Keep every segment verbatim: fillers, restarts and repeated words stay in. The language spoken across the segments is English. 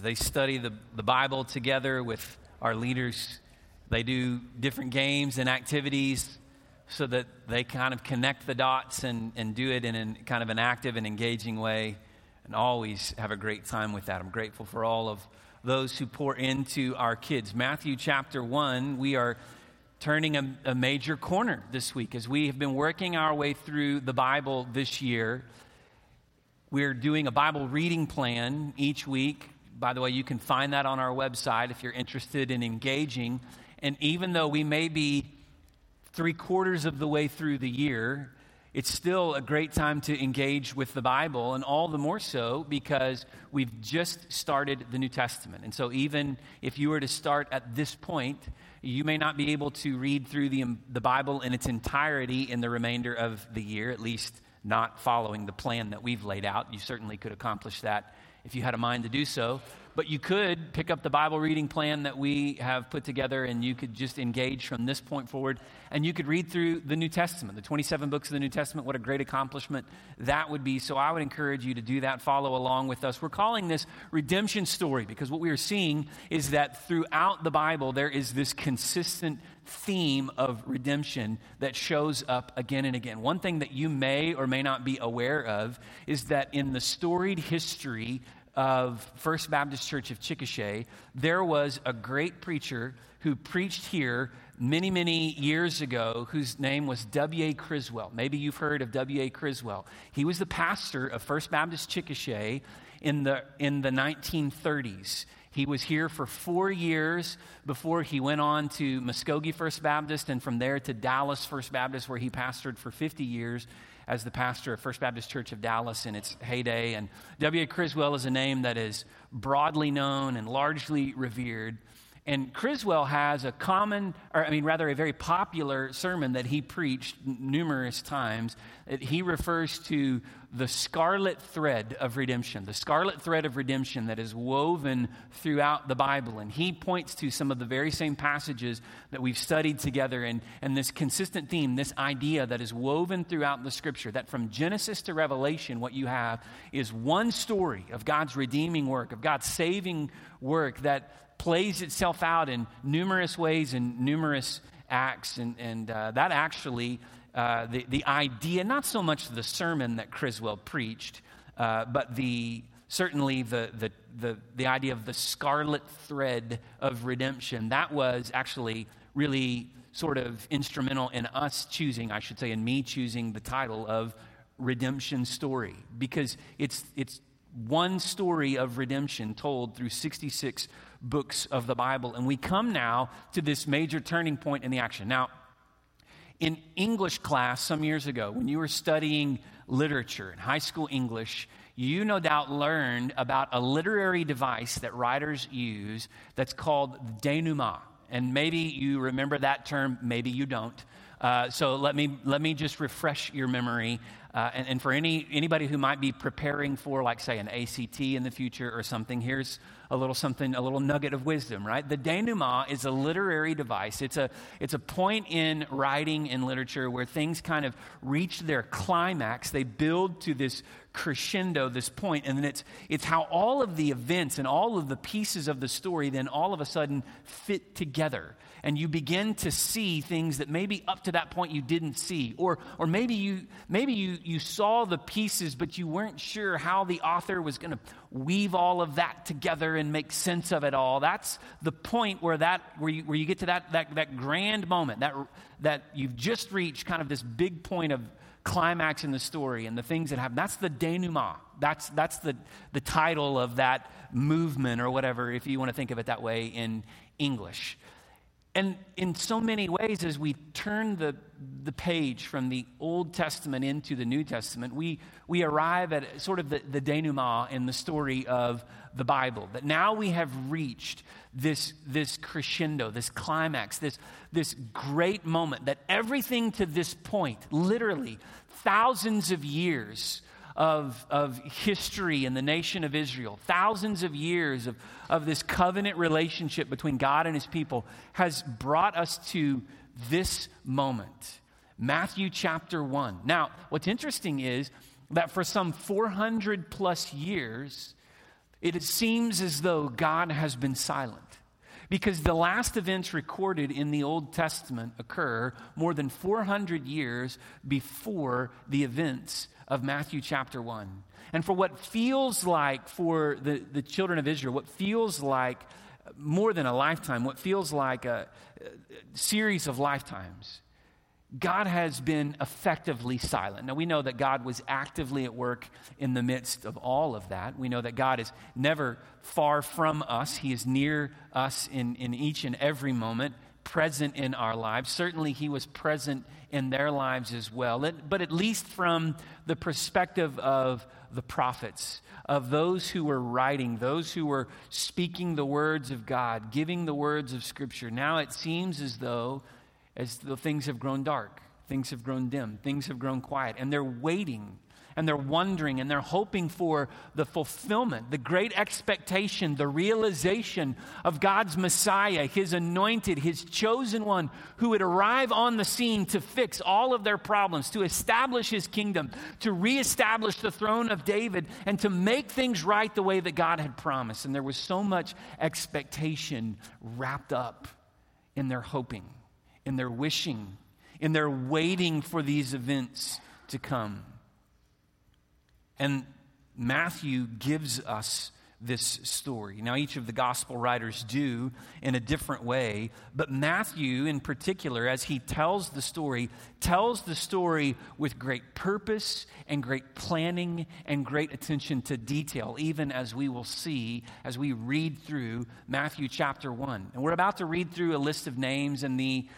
They study the, the Bible together with our leaders. They do different games and activities so that they kind of connect the dots and, and do it in an, kind of an active and engaging way, and always have a great time with that. I'm grateful for all of those who pour into our kids. Matthew chapter one, we are turning a, a major corner this week as we have been working our way through the Bible this year. We're doing a Bible reading plan each week. By the way, you can find that on our website if you're interested in engaging. And even though we may be three quarters of the way through the year, it's still a great time to engage with the Bible, and all the more so because we've just started the New Testament. And so even if you were to start at this point, you may not be able to read through the, the Bible in its entirety in the remainder of the year, at least not following the plan that we've laid out. You certainly could accomplish that if you had a mind to do so. But you could pick up the Bible reading plan that we have put together, and you could just engage from this point forward, and you could read through the New Testament, the twenty-seven books of the New Testament. What a great accomplishment that would be. So I would encourage you to do that. Follow along with us. We're calling this redemption story because what we are seeing is that throughout the Bible, there is this consistent theme of redemption that shows up again and again. One thing that you may or may not be aware of is that in the storied history of First Baptist Church of Chickasha, there was a great preacher who preached here many, many years ago whose name was W A Criswell. Maybe you've heard of W A Criswell. He was the pastor of First Baptist Chickasha in the in the nineteen thirties. He was here for four years before he went on to Muskogee First Baptist and from there to Dallas First Baptist, where he pastored for fifty years as the pastor of First Baptist Church of Dallas in its heyday. And W A. Criswell is a name that is broadly known and largely revered. And Criswell has a common, or I mean rather a very popular sermon that he preached numerous times. He refers to the scarlet thread of redemption, the scarlet thread of redemption that is woven throughout the Bible. And he points to some of the very same passages that we've studied together, and, and this consistent theme, this idea that is woven throughout the Scripture, that from Genesis to Revelation, what you have is one story of God's redeeming work, of God's saving work that plays itself out in numerous ways and numerous acts. And, and uh, that actually, uh, the, the idea, not so much the sermon that Criswell preached, uh, but the certainly the, the, the, the idea of the scarlet thread of redemption, that was actually really sort of instrumental in us choosing, I should say, in me choosing the title of Redemption Story, because it's it's one story of redemption told through sixty-six books of the Bible. And we come now to this major turning point in the action. Now, in English class some years ago, when you were studying literature in high school English, you no doubt learned about a literary device that writers use that's called denouement. And maybe you remember that term, maybe you don't. Uh, so let me let me just refresh your memory. Uh, and, and for any anybody who might be preparing for, like, say, an A C T in the future or something, here's a little something, a little nugget of wisdom, right? The denouement is a literary device. It's a it's a point in writing and literature where things kind of reach their climax. They build to this crescendo, this point, and then it's it's how all of the events and all of the pieces of the story then all of a sudden fit together. And you begin to see things that maybe up to that point you didn't see, or or maybe you maybe you you saw the pieces, but you weren't sure how the author was going to weave all of that together and make sense of it all. That's the point where that where you, where you get to that that that grand moment that that you've just reached, kind of this big point of climax in the story and the things that happen. That's the denouement. That's that's the the title of that movement or whatever, if you want to think of it that way in English. And in so many ways, as we turn the the page from the Old Testament into the New Testament, we, we arrive at sort of the, the denouement in the story of the Bible. That now we have reached this, this crescendo, this climax, this, this great moment, that everything to this point, literally thousands of years Of, of history in the nation of Israel, thousands of years of, of this covenant relationship between God and his people, has brought us to this moment, Matthew chapter one. Now, what's interesting is that for some four hundred plus years, It seems as though God has been silent, because the last events recorded in the Old Testament occur more than four hundred years before the events of Matthew chapter one. And for what feels like for the, the children of Israel, what feels like more than a lifetime, what feels like a, a series of lifetimes, God has been effectively silent. Now, we know that God was actively at work in the midst of all of that. We know that God is never far from us. He is near us in, in each and every moment, present in our lives. Certainly, he was present in their lives as well. It, but at least from the perspective of the prophets, of those who were writing, those who were speaking the words of God, giving the words of Scripture, now it seems as though As though things have grown dark, things have grown dim, things have grown quiet, and they're waiting, and they're wondering, and they're hoping for the fulfillment, the great expectation, the realization of God's Messiah, His anointed, His chosen one, who would arrive on the scene to fix all of their problems, to establish His kingdom, to reestablish the throne of David, and to make things right the way that God had promised. And there was so much expectation wrapped up in their hoping, in their wishing, in their waiting for these events to come. And Matthew gives us this story. Now, each of the gospel writers do in a different way, but Matthew in particular, as he tells the story, tells the story with great purpose and great planning and great attention to detail, even as we will see as we read through Matthew chapter one. And we're about to read through a list of names, and the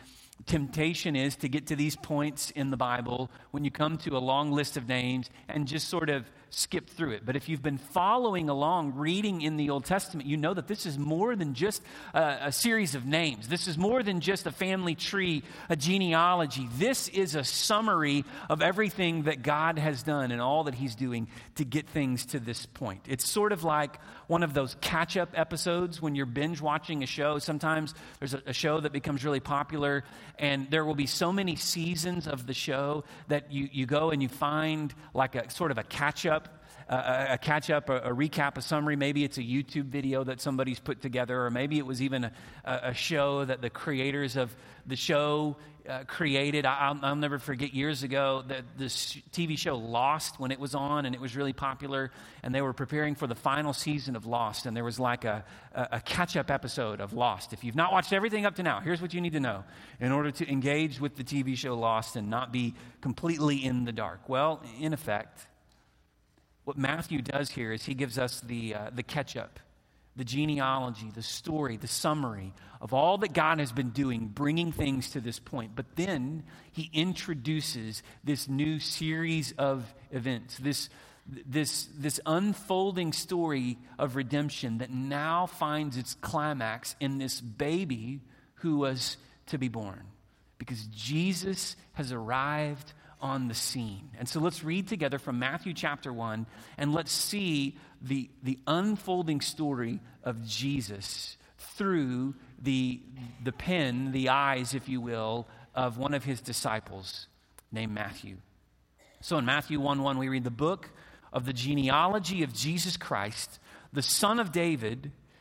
temptation is to get to these points in the Bible when you come to a long list of names and just sort of skip through it. But if you've been following along, reading in the Old Testament, you know that this is more than just a, a series of names. This is more than just a family tree, a genealogy. This is a summary of everything that God has done and all that He's doing to get things to this point. It's sort of like one of those catch-up episodes when you're binge-watching a show. Sometimes there's a, a show that becomes really popular, and there will be so many seasons of the show that you, you go and you find like a sort of a catch-up, uh, a catch-up, a, a recap, a summary. Maybe it's a YouTube video that somebody's put together, or maybe it was even a, a show that the creators of the show uh, created. I, I'll, I'll never forget years ago that this T V show Lost, when it was on and it was really popular, and they were preparing for the final season of Lost, and there was like a, a, a catch-up episode of Lost. If you've not watched everything up to now, here's what you need to know in order to engage with the T V show Lost and not be completely in the dark. Well, in effect, what Matthew does here is he gives us the uh, the catch-up, the genealogy, the story, the summary of all that God has been doing, bringing things to this point. But then he introduces this new series of events, this this this unfolding story of redemption that now finds its climax in this baby who was to be born, because Jesus has arrived on the scene. And so let's read together from Matthew chapter one, and let's see the the unfolding story of Jesus through the the pen, the eyes, if you will, of one of his disciples named Matthew. So in Matthew one one, we read, "The book of the genealogy of Jesus Christ, the son of David,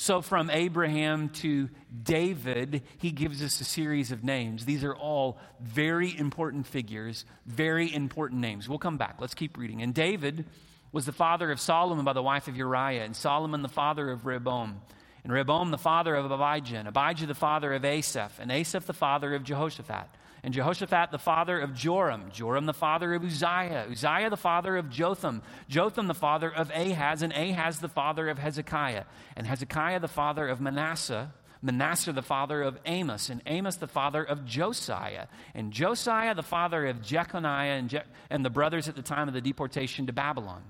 So from Abraham to David, he gives us a series of names. These are all very important figures, very important names. We'll come back. Let's keep reading. "And David was the father of Solomon by the wife of Uriah, and Solomon the father of Rehoboam, and Rehoboam the father of Abijah, and Abijah the father of Asaph, and Asaph the father of Jehoshaphat, and Jehoshaphat the father of Joram, Joram the father of Uzziah, Uzziah the father of Jotham, Jotham the father of Ahaz, and Ahaz the father of Hezekiah, and Hezekiah the father of Manasseh, Manasseh the father of Amos, and Amos the father of Josiah, and Josiah the father of Jeconiah, and, Je- and the brothers at the time of the deportation to Babylon."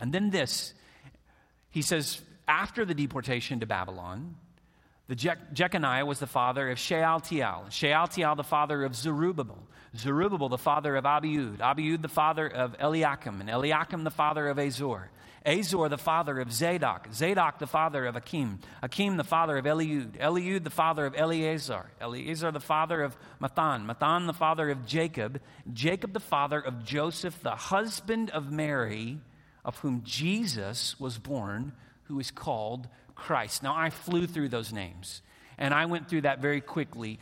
And then this, he says, after the deportation to Babylon, the Je- Jeconiah was the father of Shealtiel, Shealtiel the father of Zerubbabel, Zerubbabel the father of Abiud, Abiud the father of Eliakim, and Eliakim the father of Azor, Azor the father of Zadok, Zadok the father of Akim, Akim the father of Eliud, Eliud the father of Eleazar, Eleazar the father of Mathan, Mathan the father of Jacob, Jacob the father of Joseph, the husband of Mary, of whom Jesus was born, who is called Christ. Now, I flew through those names, and I went through that very quickly.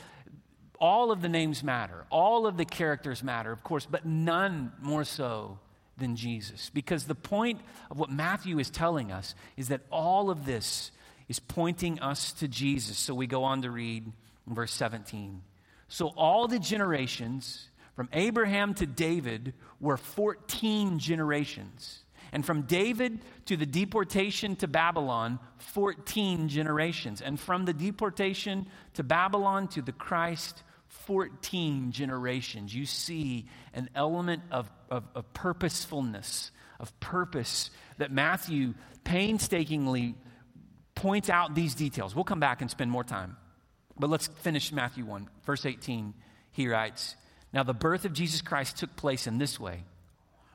All of the names matter. All of the characters matter, of course, but none more so than Jesus, because the point of what Matthew is telling us is that all of this is pointing us to Jesus. So we go on to read in verse seventeen. So all the generations from Abraham to David were fourteen generations. And from David to the deportation to Babylon, fourteen generations. And from the deportation to Babylon to the Christ, fourteen generations. You see an element of, of, of purposefulness, of purpose, that Matthew painstakingly points out these details. We'll come back and spend more time. But let's finish Matthew one, verse eighteen. He writes, "Now the birth of Jesus Christ took place in this way.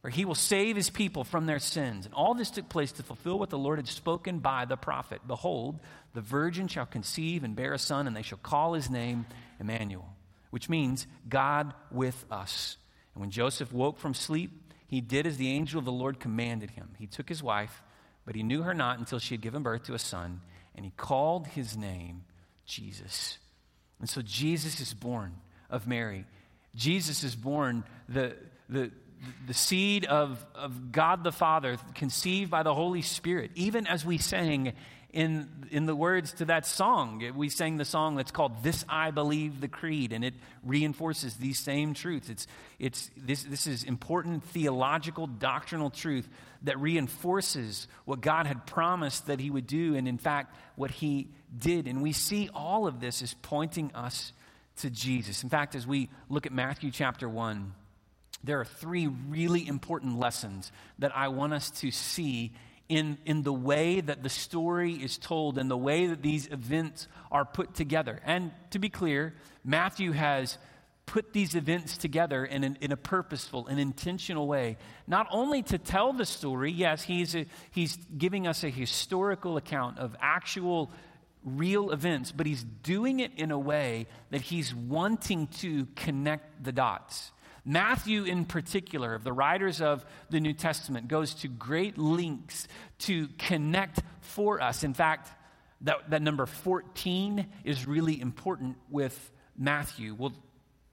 for he will save his people from their sins.' And all this took place to fulfill what the Lord had spoken by the prophet. 'Behold, the virgin shall conceive and bear a son, and they shall call his name Emmanuel,' which means God with us. And when Joseph woke from sleep, he did as the angel of the Lord commanded him. He took his wife, but he knew her not until she had given birth to a son, and he called his name Jesus." And so Jesus is born of Mary. Jesus is born the the the seed of, of God the Father, conceived by the Holy Spirit. Even as we sang in in the words to that song, we sang the song that's called "This I Believe the Creed," and it reinforces these same truths. It's it's this this is important theological, doctrinal truth that reinforces what God had promised that he would do, and in fact, what he did. And we see all of this is pointing us to Jesus. In fact, as we look at Matthew chapter one, there are three really important lessons that I want us to see in, in the way that the story is told and the way that these events are put together. And to be clear, Matthew has put these events together in, an, in a purposeful and intentional way, not only to tell the story. Yes, he's, a, he's giving us a historical account of actual real events, but he's doing it in a way that he's wanting to connect the dots. Matthew, in particular, of the writers of the New Testament, goes to great lengths to connect for us. In fact, that, that number fourteen is really important with Matthew. We'll,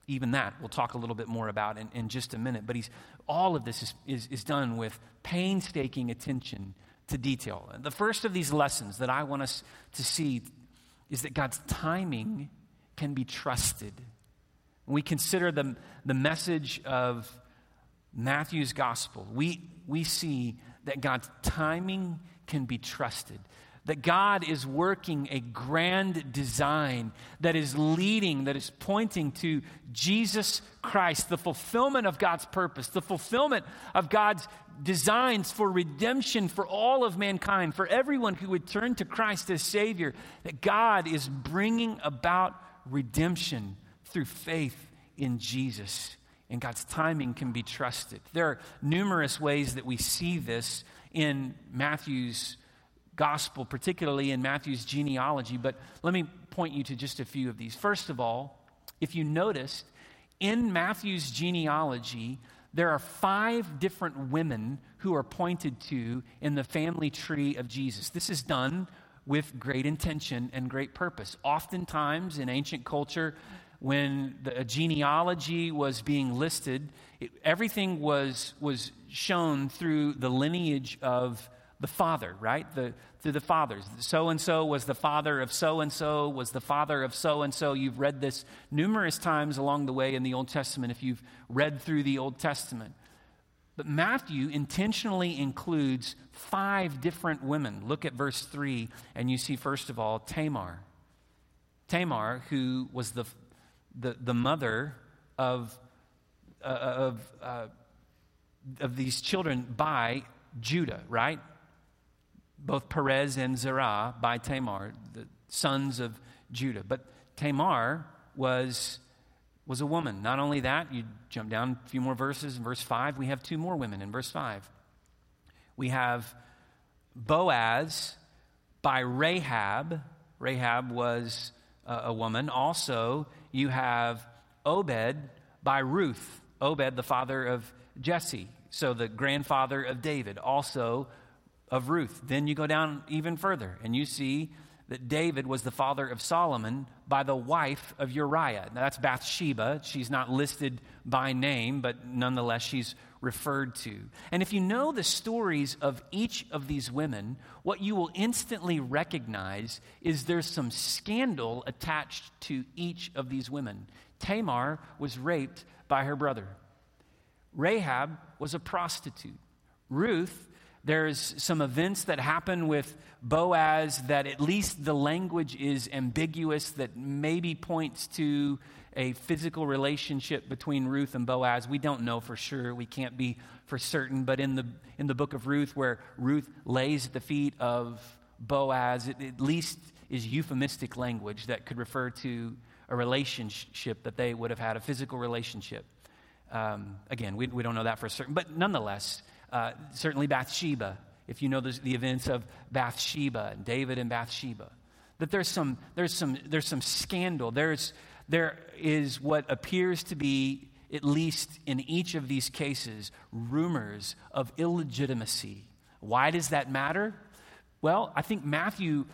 even that we'll talk a little bit more about in, in just a minute. But he's all of this is, is, is done with painstaking attention to detail. The first of these lessons that I want us to see is that God's timing can be trusted. We consider the, the message of Matthew's gospel. We, we see that God's timing can be trusted, that God is working a grand design that is leading, that is pointing to Jesus Christ, the fulfillment of God's purpose, the fulfillment of God's designs for redemption for all of mankind, for everyone who would turn to Christ as Savior, that God is bringing about redemption through faith in Jesus, and God's timing can be trusted. There are numerous ways that we see this in Matthew's gospel, particularly in Matthew's genealogy, but let me point you to just a few of these. First of all, if you noticed, in Matthew's genealogy, there are five different women who are pointed to in the family tree of Jesus. This is done with great intention and great purpose. Oftentimes in ancient culture, when the genealogy was being listed, it, everything was was shown through the lineage of the father, right? The through the fathers. So-and-so was the father of so-and-so was the father of so-and-so. You've read this numerous times along the way in the Old Testament if you've read through the Old Testament. But Matthew intentionally includes five different women. Look at verse three, and you see, first of all, Tamar. Tamar, who was the the, the mother of uh, of uh, of these children by Judah, right? Both Perez and Zerah by Tamar, the sons of Judah. But Tamar was. was a woman. Not only that, you jump down a few more verses. In verse five, we have two more women. In verse five, we have Boaz by Rahab. Rahab was uh, a woman. Also, you have Obed by Ruth. Obed, the father of Jesse, so the grandfather of David, also of Ruth. Then you go down even further, and you see that David was the father of Solomon by the wife of Uriah. Now that's Bathsheba. She's not listed by name, but nonetheless she's referred to. And if you know the stories of each of these women, what you will instantly recognize is there's some scandal attached to each of these women. Tamar was raped by her brother. Rahab was a prostitute. Ruth, there's some events that happen with Boaz that at least the language is ambiguous, that maybe points to a physical relationship between Ruth and Boaz. We don't know for sure. We can't be for certain. But in the in the book of Ruth, where Ruth lays at the feet of Boaz, it at least is euphemistic language that could refer to a relationship that they would have had, a physical relationship. Um, again, we, we don't know that for certain. But nonetheless, Uh, certainly Bathsheba, if you know the, the events of Bathsheba and David and Bathsheba, that there's some there's some there's some scandal. There's there is what appears to be, at least in each of these cases, rumors of illegitimacy. Why does that matter? Well, I think Matthew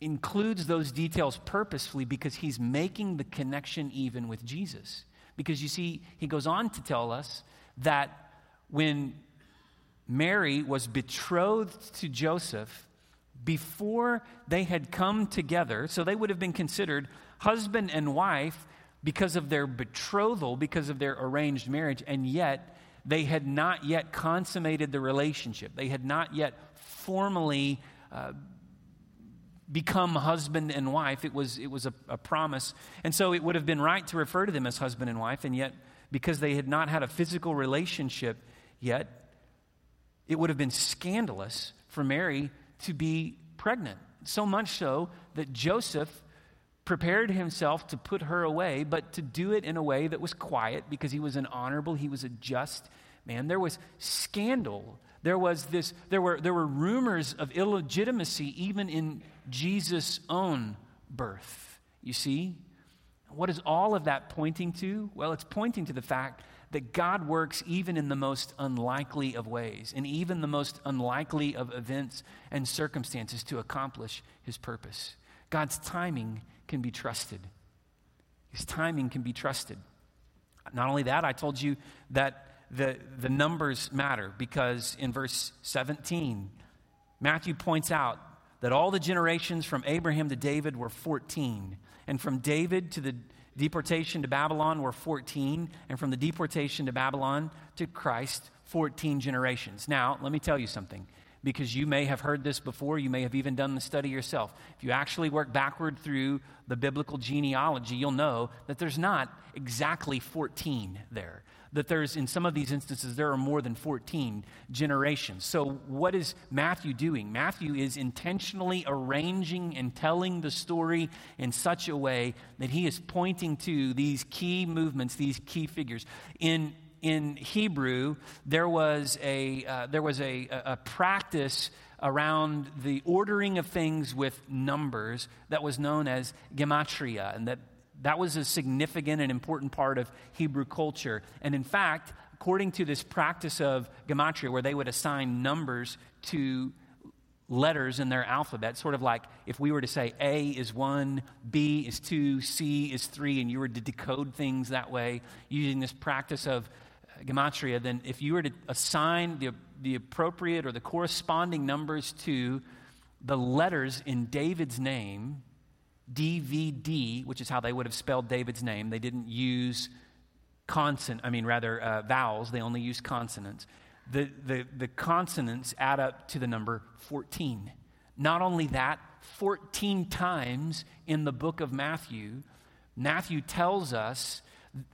includes those details purposefully because he's making the connection even with Jesus. Because you see, he goes on to tell us that when Mary was betrothed to Joseph, before they had come together, so they would have been considered husband and wife because of their betrothal, because of their arranged marriage, and yet they had not yet consummated the relationship. They had not yet formally uh, become husband and wife. It was it was a, a promise, and so it would have been right to refer to them as husband and wife, and yet because they had not had a physical relationship yet, it would have been scandalous for Mary to be pregnant, so much so that Joseph prepared himself to put her away, but to do it in a way that was quiet because he was an honorable, he was a just man. There was scandal. There was this. There were there were rumors of illegitimacy even in Jesus' own birth. You see, what is all of that pointing to? Well, it's pointing to the fact that God works even in the most unlikely of ways, and even the most unlikely of events and circumstances to accomplish his purpose. God's timing can be trusted. His timing can be trusted. Not only that, I told you that the, the numbers matter, because in verse seventeen, Matthew points out that all the generations from Abraham to David were fourteen, and from David to the deportation to Babylon were fourteen, and from the deportation to Babylon to Christ, fourteen generations. Now, let me tell you something, because you may have heard this before. You may have even done the study yourself. If you actually work backward through the biblical genealogy, you'll know that there's not exactly fourteen there, that there's, in some of these instances, there are more than fourteen generations. So what is Matthew doing? Matthew is intentionally arranging and telling the story in such a way that he is pointing to these key movements, these key figures. In In Hebrew, there was a uh, there was a, a practice around the ordering of things with numbers that was known as gematria, and that that was a significant and important part of Hebrew culture. And in fact, according to this practice of gematria, where they would assign numbers to letters in their alphabet, sort of like if we were to say A is one, B is two, C is three, and you were to decode things that way using this practice of gematria, then if you were to assign the, the appropriate or the corresponding numbers to the letters in David's name, D V D, which is how they would have spelled David's name. They didn't use consonant, I mean, rather uh, vowels. They only used consonants. The, the, the consonants add up to the number fourteen. Not only that, fourteen times in the book of Matthew, Matthew tells us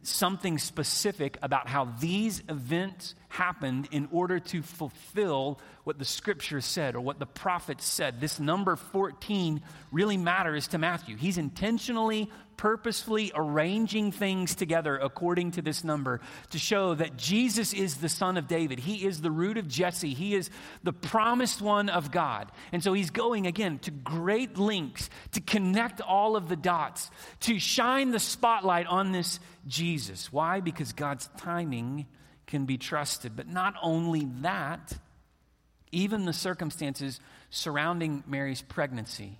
something specific about how these events happened in order to fulfill what the scripture said or what the prophets said. This number fourteen really matters to Matthew. He's intentionally, purposefully arranging things together according to this number to show that Jesus is the son of David. He is the root of Jesse. He is the promised one of God. And so he's going, again, to great lengths to connect all of the dots, to shine the spotlight on this Jesus. Why? Because God's timing can be trusted. But not only that, even the circumstances surrounding Mary's pregnancy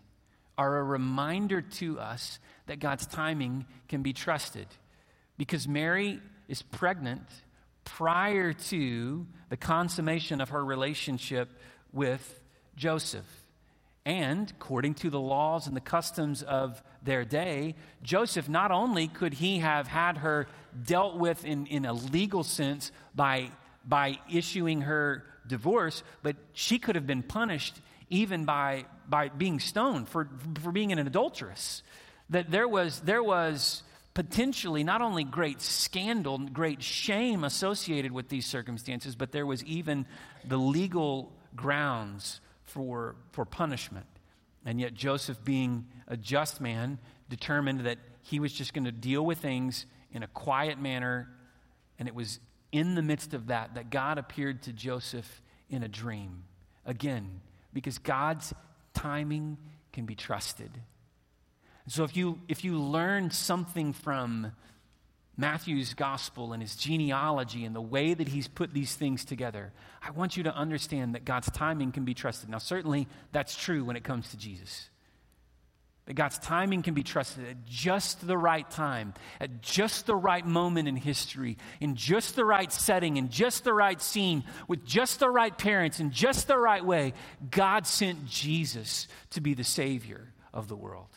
are a reminder to us that God's timing can be trusted. Because Mary is pregnant prior to the consummation of her relationship with Joseph. And according to the laws and the customs of their day, Joseph, not only could he have had her dealt with in, in a legal sense by, by issuing her divorce, but she could have been punished even by, by being stoned for, for being an adulteress. That there was, there was potentially not only great scandal, great shame associated with these circumstances, but there was even the legal grounds for for punishment. And yet Joseph, being a just man, determined that he was just going to deal with things in a quiet manner. And it was in the midst of that that God appeared to Joseph in a dream. Again, because God's timing can be trusted. So if you if you learn something from Matthew's gospel and his genealogy and the way that he's put these things together, I want you to understand that God's timing can be trusted. Now, certainly that's true when it comes to Jesus. That God's timing can be trusted at just the right time, at just the right moment in history, in just the right setting, in just the right scene, with just the right parents, in just the right way. God sent Jesus to be the Savior of the world.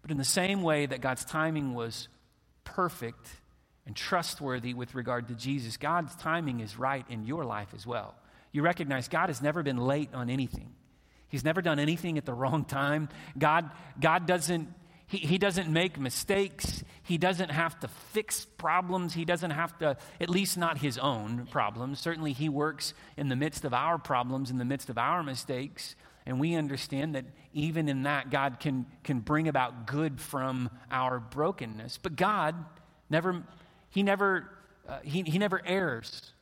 But in the same way that God's timing was perfect and trustworthy with regard to Jesus, God's timing is right in your life as well. You recognize God has never been late on anything. He's never done anything at the wrong time. God, God doesn't, he, he doesn't make mistakes. He doesn't have to fix problems. He doesn't have to, at least not his own problems. Certainly he works in the midst of our problems, in the midst of our mistakes. And we understand that even in that, God can, can bring about good from our brokenness. But God never, he never, uh, he, he never errs.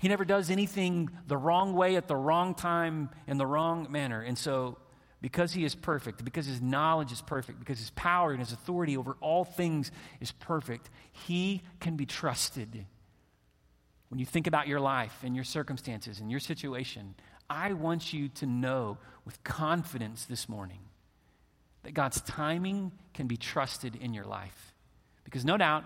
He never does anything the wrong way at the wrong time in the wrong manner. And so because he is perfect, because his knowledge is perfect, because his power and his authority over all things is perfect, he can be trusted. When you think about your life and your circumstances and your situation, I want you to know with confidence this morning that God's timing can be trusted in your life. Because no doubt,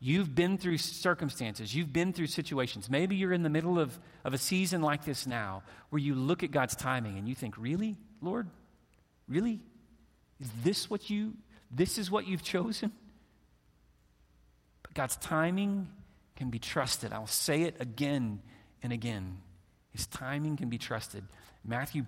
you've been through circumstances, you've been through situations. Maybe you're in the middle of, of a season like this now where you look at God's timing and you think, really, Lord? Really? Is this what you, this is what you've chosen? But God's timing can be trusted. I'll say it again and again. His timing can be trusted. Matthew,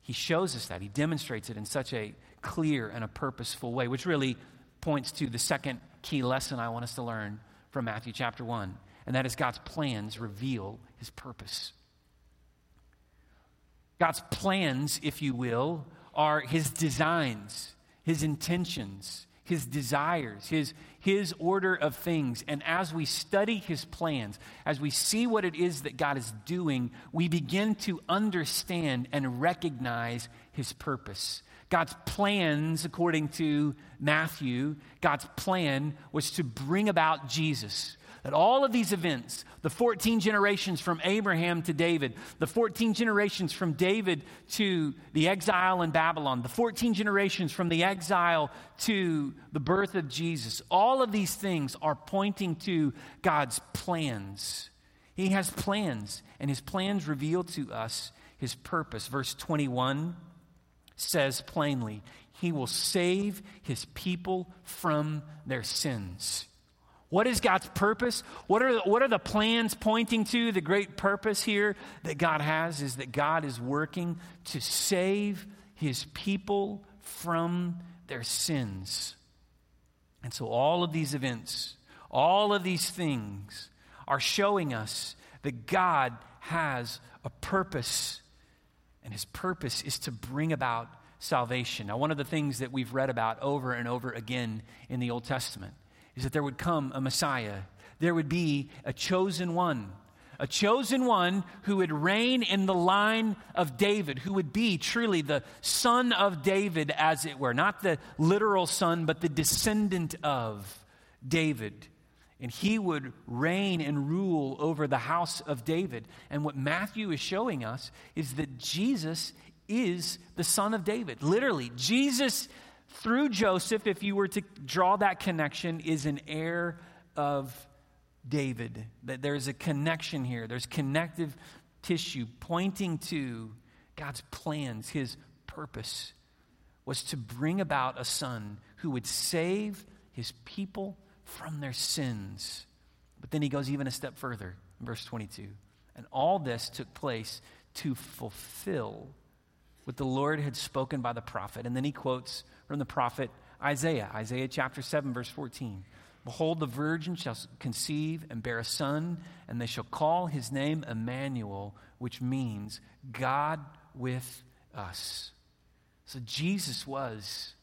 he shows us that. He demonstrates it in such a clear and a purposeful way, which really points to the second key lesson I want us to learn from Matthew chapter one, and that is God's plans reveal his purpose. God's plans, if you will, are his designs, his intentions, his desires, his, his order of things. And as we study his plans, as we see what it is that God is doing, we begin to understand and recognize his purpose. God's plans, according to Matthew, God's plan was to bring about Jesus. that all of these events, the fourteen generations from Abraham to David, the fourteen generations from David to the exile in Babylon, the fourteen generations from the exile to the birth of Jesus, all of these things are pointing to God's plans. He has plans, and his plans reveal to us his purpose. Verse twenty-one says plainly, he will save his people from their sins. What is God's purpose? What are, the, what are the plans pointing to? The great purpose here that God has is that God is working to save his people from their sins. And so all of these events, all of these things are showing us that God has a purpose, and his purpose is to bring about salvation. Now, one of the things that we've read about over and over again in the Old Testament is that there would come a Messiah. There would be a chosen one, a chosen one who would reign in the line of David, who would be truly the son of David, as it were. Not the literal son, but the descendant of David. And he would reign and rule over the house of David. And what Matthew is showing us is that Jesus is the son of David. Literally, Jesus through Joseph, if you were to draw that connection, is an heir of David. That there's a connection here. There's connective tissue pointing to God's plans. His purpose was to bring about a son who would save his people from their sins. But then he goes even a step further in verse twenty-two. And all this took place to fulfill what the Lord had spoken by the prophet. And then he quotes from the prophet Isaiah, Isaiah chapter seven, verse fourteen. Behold, the virgin shall conceive and bear a son, and they shall call his name Emmanuel, which means God with us. So Jesus was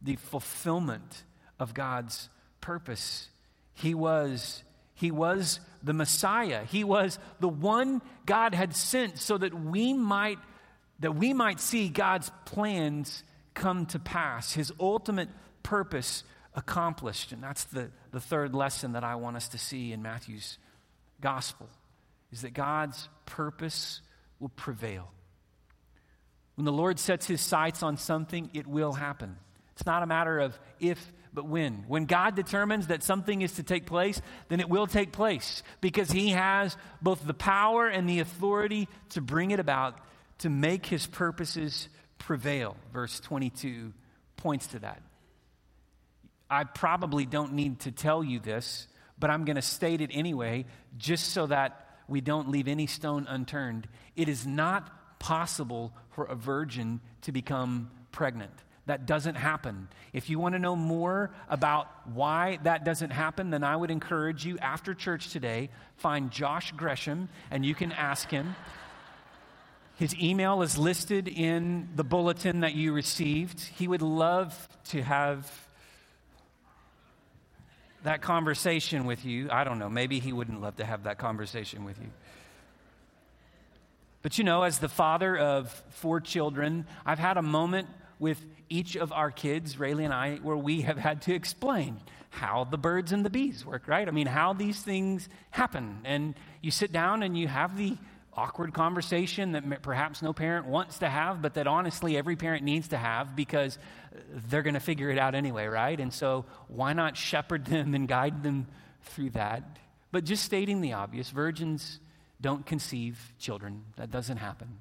the fulfillment of God's purpose. He was, he was the Messiah. He was the one God had sent so that we might, that we might see God's plans come to pass, his ultimate purpose accomplished. And that's the, the third lesson that I want us to see in Matthew's gospel, is that God's purpose will prevail. When the Lord sets his sights on something, it will happen. It's not a matter of if, but when. When God determines that something is to take place, then it will take place, because he has both the power and the authority to bring it about, to make his purposes prevail. Verse twenty-two points to that. I probably don't need to tell you this, but I'm going to state it anyway, just so that we don't leave any stone unturned. It is not possible for a virgin to become pregnant. That doesn't happen. If you want to know more about why that doesn't happen, then I would encourage you after church today, find Josh Gresham and you can ask him. His email is listed in the bulletin that you received. He would love to have that conversation with you. I don't know, maybe he wouldn't love to have that conversation with you. But you know, as the father of four children, I've had a moment with each of our kids, Rayleigh and I, where we have had to explain how the birds and the bees work, right? I mean, how these things happen. And you sit down and you have the awkward conversation that perhaps no parent wants to have, but that honestly every parent needs to have, because they're going to figure it out anyway, right? And so why not shepherd them and guide them through that? But just stating the obvious, virgins don't conceive children. That doesn't happen.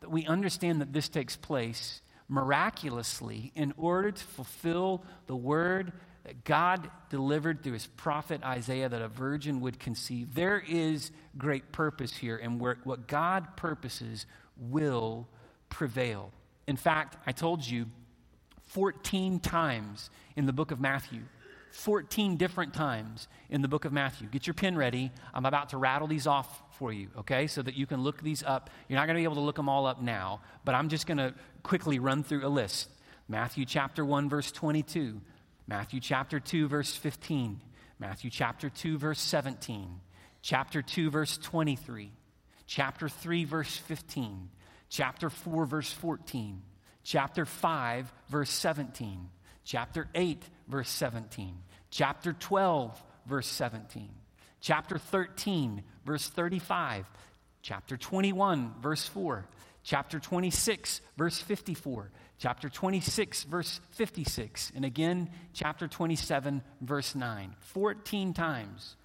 But we understand that this takes place miraculously in order to fulfill the word that God delivered through his prophet Isaiah, that a virgin would conceive. There is great purpose here, and where, what God purposes will prevail. In fact, I told you fourteen times in the book of Matthew, fourteen different times in the book of Matthew. Get your pen ready. I'm about to rattle these off for you, okay, so that you can look these up. You're not going to be able to look them all up now, but I'm just going to quickly run through a list. Matthew chapter one, verse twenty-two. Matthew chapter two, verse fifteen. Matthew chapter two, verse seventeen. Chapter two, verse twenty-three. Chapter three, verse fifteen. Chapter four, verse fourteen. Chapter five, verse seventeen. Chapter eight, verse seventeen. Chapter twelve, verse seventeen. chapter thirteen, verse thirty-five, chapter twenty-one, verse four, chapter twenty-six, verse fifty-four, chapter twenty-six, verse fifty-six, and again, chapter twenty-seven, verse nine. fourteen times,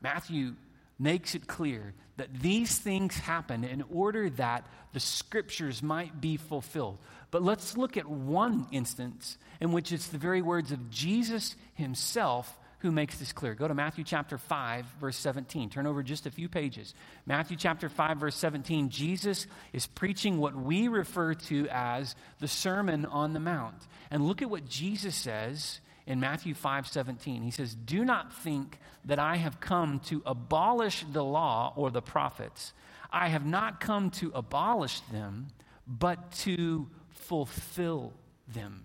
Matthew makes it clear that these things happen in order that the scriptures might be fulfilled. But let's look at one instance in which it's the very words of Jesus himself who makes this clear. Go to Matthew chapter five, verse seventeen. Turn over just a few pages. Matthew chapter five, verse seventeen. Jesus is preaching what we refer to as the Sermon on the Mount. And look at what Jesus says in Matthew five seventeen, he says, "Do not think that I have come to abolish the law or the prophets. I have not come to abolish them, but to fulfill them."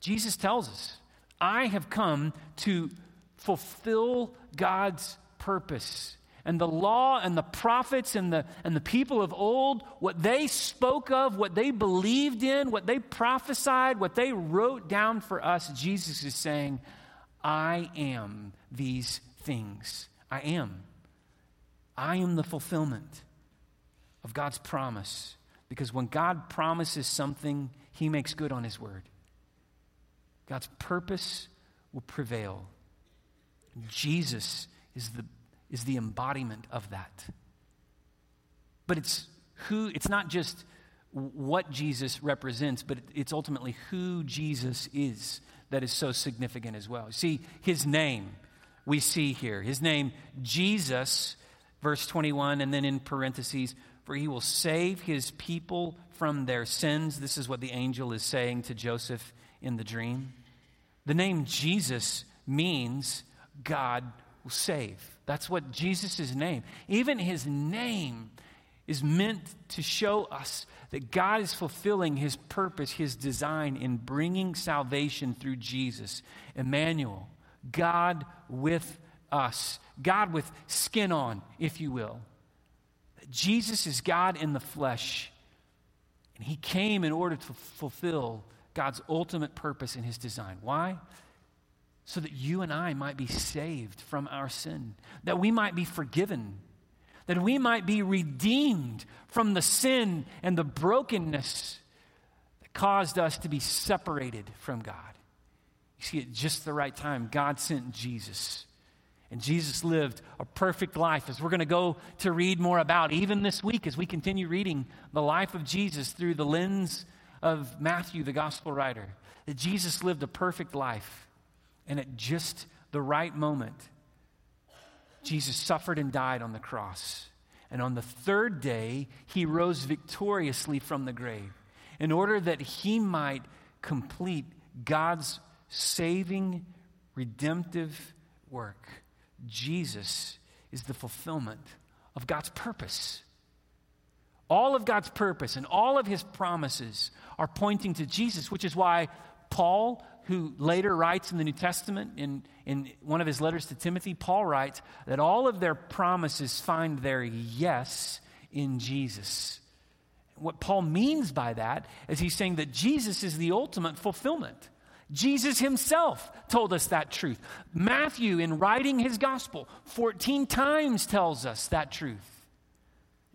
Jesus tells us, "I have come to fulfill God's purpose." And the law and the prophets and the and the people of old, what they spoke of, what they believed in, what they prophesied, what they wrote down for us, Jesus is saying, I am these things. I am. I am the fulfillment of God's promise. Because when God promises something, he makes good on his word. God's purpose will prevail. Jesus is the is the embodiment of that. But it's who, it's not just what Jesus represents, but it's ultimately who Jesus is that is so significant as well. See, his name we see here. His name, Jesus, verse twenty-one, and then in parentheses, "For he will save his people from their sins." This is what the angel is saying to Joseph in the dream. The name Jesus means God will save. That's what Jesus' name, even his name is meant to show us that God is fulfilling his purpose, his design in bringing salvation through Jesus. Emmanuel, God with us, God with skin on, if you will. Jesus is God in the flesh, and he came in order to fulfill God's ultimate purpose in his design. Why? So that you and I might be saved from our sin, that we might be forgiven, that we might be redeemed from the sin and the brokenness that caused us to be separated from God. You see, at just the right time, God sent Jesus. And Jesus lived a perfect life, as we're going to go to read more about, even this week as we continue reading the life of Jesus through the lens of Matthew, the gospel writer, that Jesus lived a perfect life. And at just the right moment, Jesus suffered and died on the cross. And on the third day, he rose victoriously from the grave in order that he might complete God's saving, redemptive work. Jesus is the fulfillment of God's purpose. All of God's purpose and all of his promises are pointing to Jesus, which is why Paul, who later writes in the New Testament, in, in one of his letters to Timothy, Paul writes that all of their promises find their yes in Jesus. What Paul means by that is he's saying that Jesus is the ultimate fulfillment. Jesus himself told us that truth. Matthew, in writing his gospel, fourteen times tells us that truth.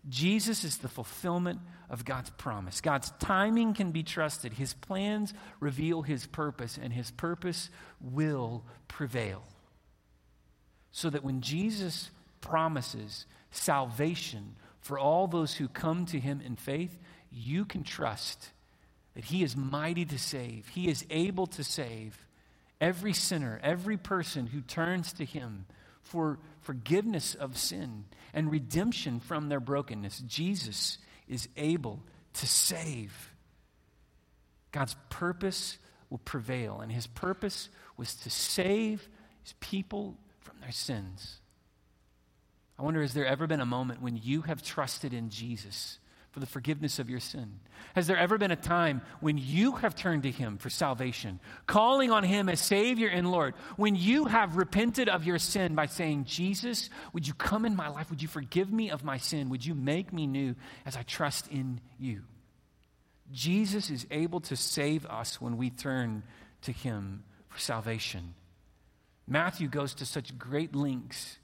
Jesus is the fulfillment of God's promise. God's timing can be trusted. His plans reveal his purpose, and his purpose will prevail. So that when Jesus promises salvation for all those who come to him in faith, you can trust that he is mighty to save. He is able to save every sinner, every person who turns to him for forgiveness of sin and redemption from their brokenness. Jesus is able to save. God's purpose will prevail, and his purpose was to save his people from their sins. I wonder, has there ever been a moment when you have trusted in Jesus for the forgiveness of your sin? Has there ever been a time when you have turned to him for salvation, calling on him as Savior and Lord, when you have repented of your sin by saying, Jesus, would you come in my life? Would you forgive me of my sin? Would you make me new as I trust in you? Jesus is able to save us when we turn to him for salvation. Matthew goes to such great lengths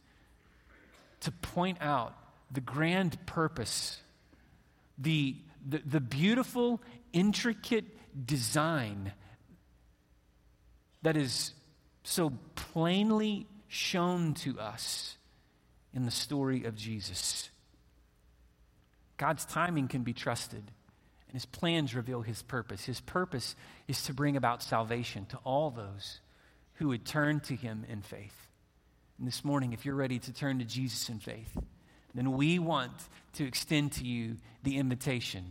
to point out the grand purpose, the, the, the beautiful, intricate design that is so plainly shown to us in the story of Jesus. God's timing can be trusted, and his plans reveal his purpose. His purpose is to bring about salvation to all those who would turn to him in faith. And this morning, if you're ready to turn to Jesus in faith, then we want to extend to you the invitation.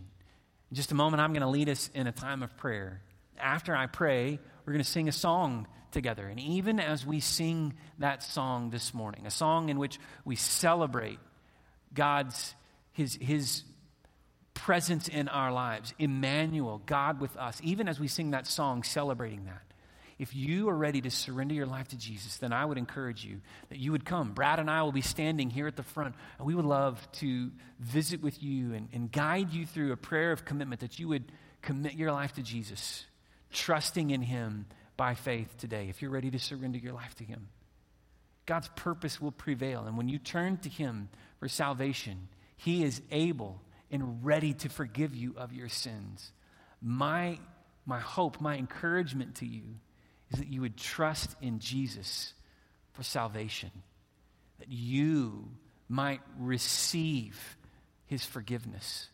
In just a moment, I'm going to lead us in a time of prayer. After I pray, we're going to sing a song together. And even as we sing that song this morning, a song in which we celebrate God's, his, his presence in our lives, Emmanuel, God with us, even as we sing that song celebrating that, if you are ready to surrender your life to Jesus, then I would encourage you that you would come. Brad and I will be standing here at the front, and we would love to visit with you and, and guide you through a prayer of commitment, that you would commit your life to Jesus, trusting in him by faith today, if you're ready to surrender your life to him. God's purpose will prevail, and when you turn to him for salvation, he is able and ready to forgive you of your sins. My, my hope, my encouragement to you is that you would trust in Jesus for salvation, that you might receive his forgiveness,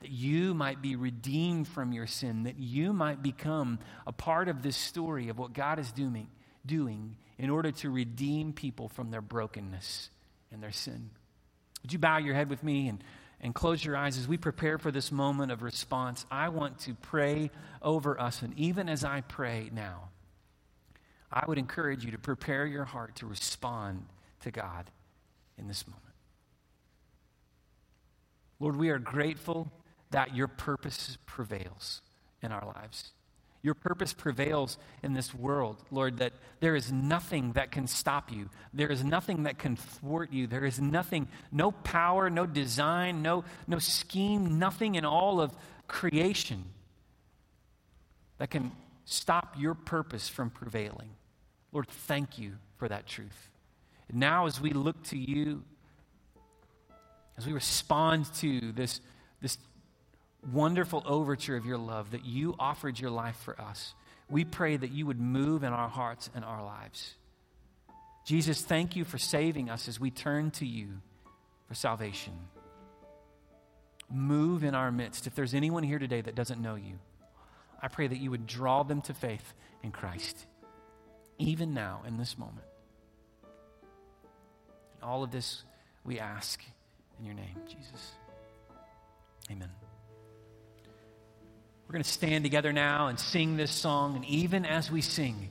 that you might be redeemed from your sin, that you might become a part of this story of what God is doing, doing in order to redeem people from their brokenness and their sin. Would you bow your head with me and And close your eyes as we prepare for this moment of response? I want to pray over us. And even as I pray now, I would encourage you to prepare your heart to respond to God in this moment. Lord, we are grateful that your purpose prevails in our lives. Your purpose prevails in this world, Lord, that there is nothing that can stop you. There is nothing that can thwart you. There is nothing, no power, no design, no, no scheme, nothing in all of creation that can stop your purpose from prevailing. Lord, thank you for that truth. And now as we look to you, as we respond to this, this wonderful overture of your love, that you offered your life for us, we pray that you would move in our hearts and our lives. Jesus, thank you for saving us as we turn to you for salvation. Move in our midst. If there's anyone here today that doesn't know you, I pray that you would draw them to faith in Christ, even now in this moment. All of this we ask in your name, Jesus. Amen. We're going to stand together now and sing this song. And even as we sing,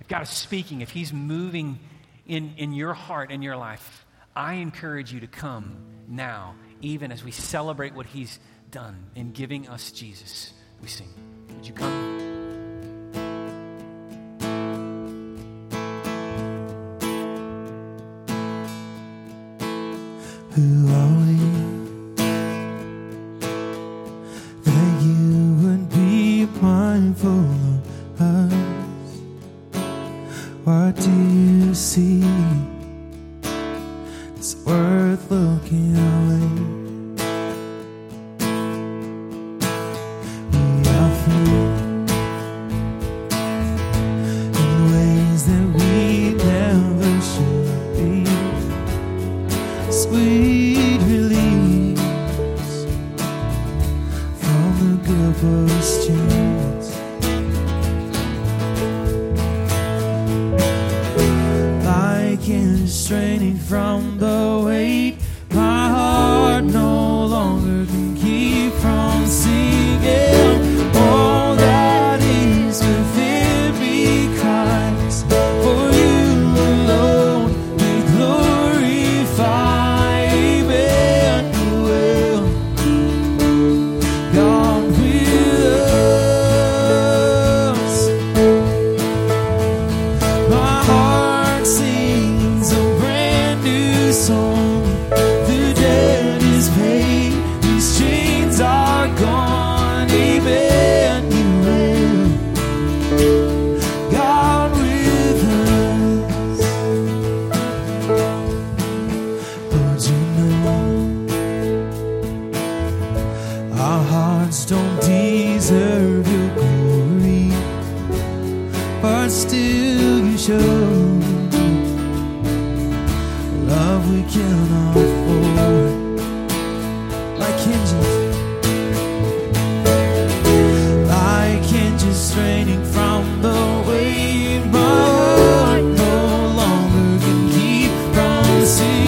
if God is speaking, if he's moving in, in your heart and your life, I encourage you to come now, even as we celebrate what he's done in giving us Jesus. We sing. Would you come? Who are you? Song but still you show love we cannot afford. Like hinges, like hinges straining from the wave, but no longer can keep from the sea.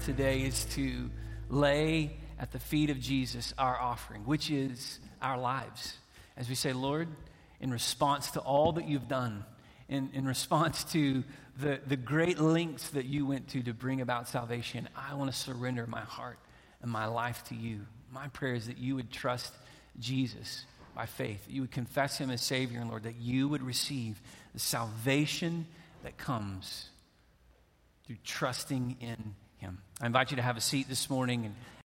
Today is to lay at the feet of Jesus our offering, which is our lives. As we say, Lord, in response to all that you've done, in, in response to the, the great lengths that you went to to bring about salvation, I want to surrender my heart and my life to you. My prayer is that you would trust Jesus by faith, that you would confess him as Savior and Lord, that you would receive the salvation that comes through trusting in him. I invite you to have a seat this morning and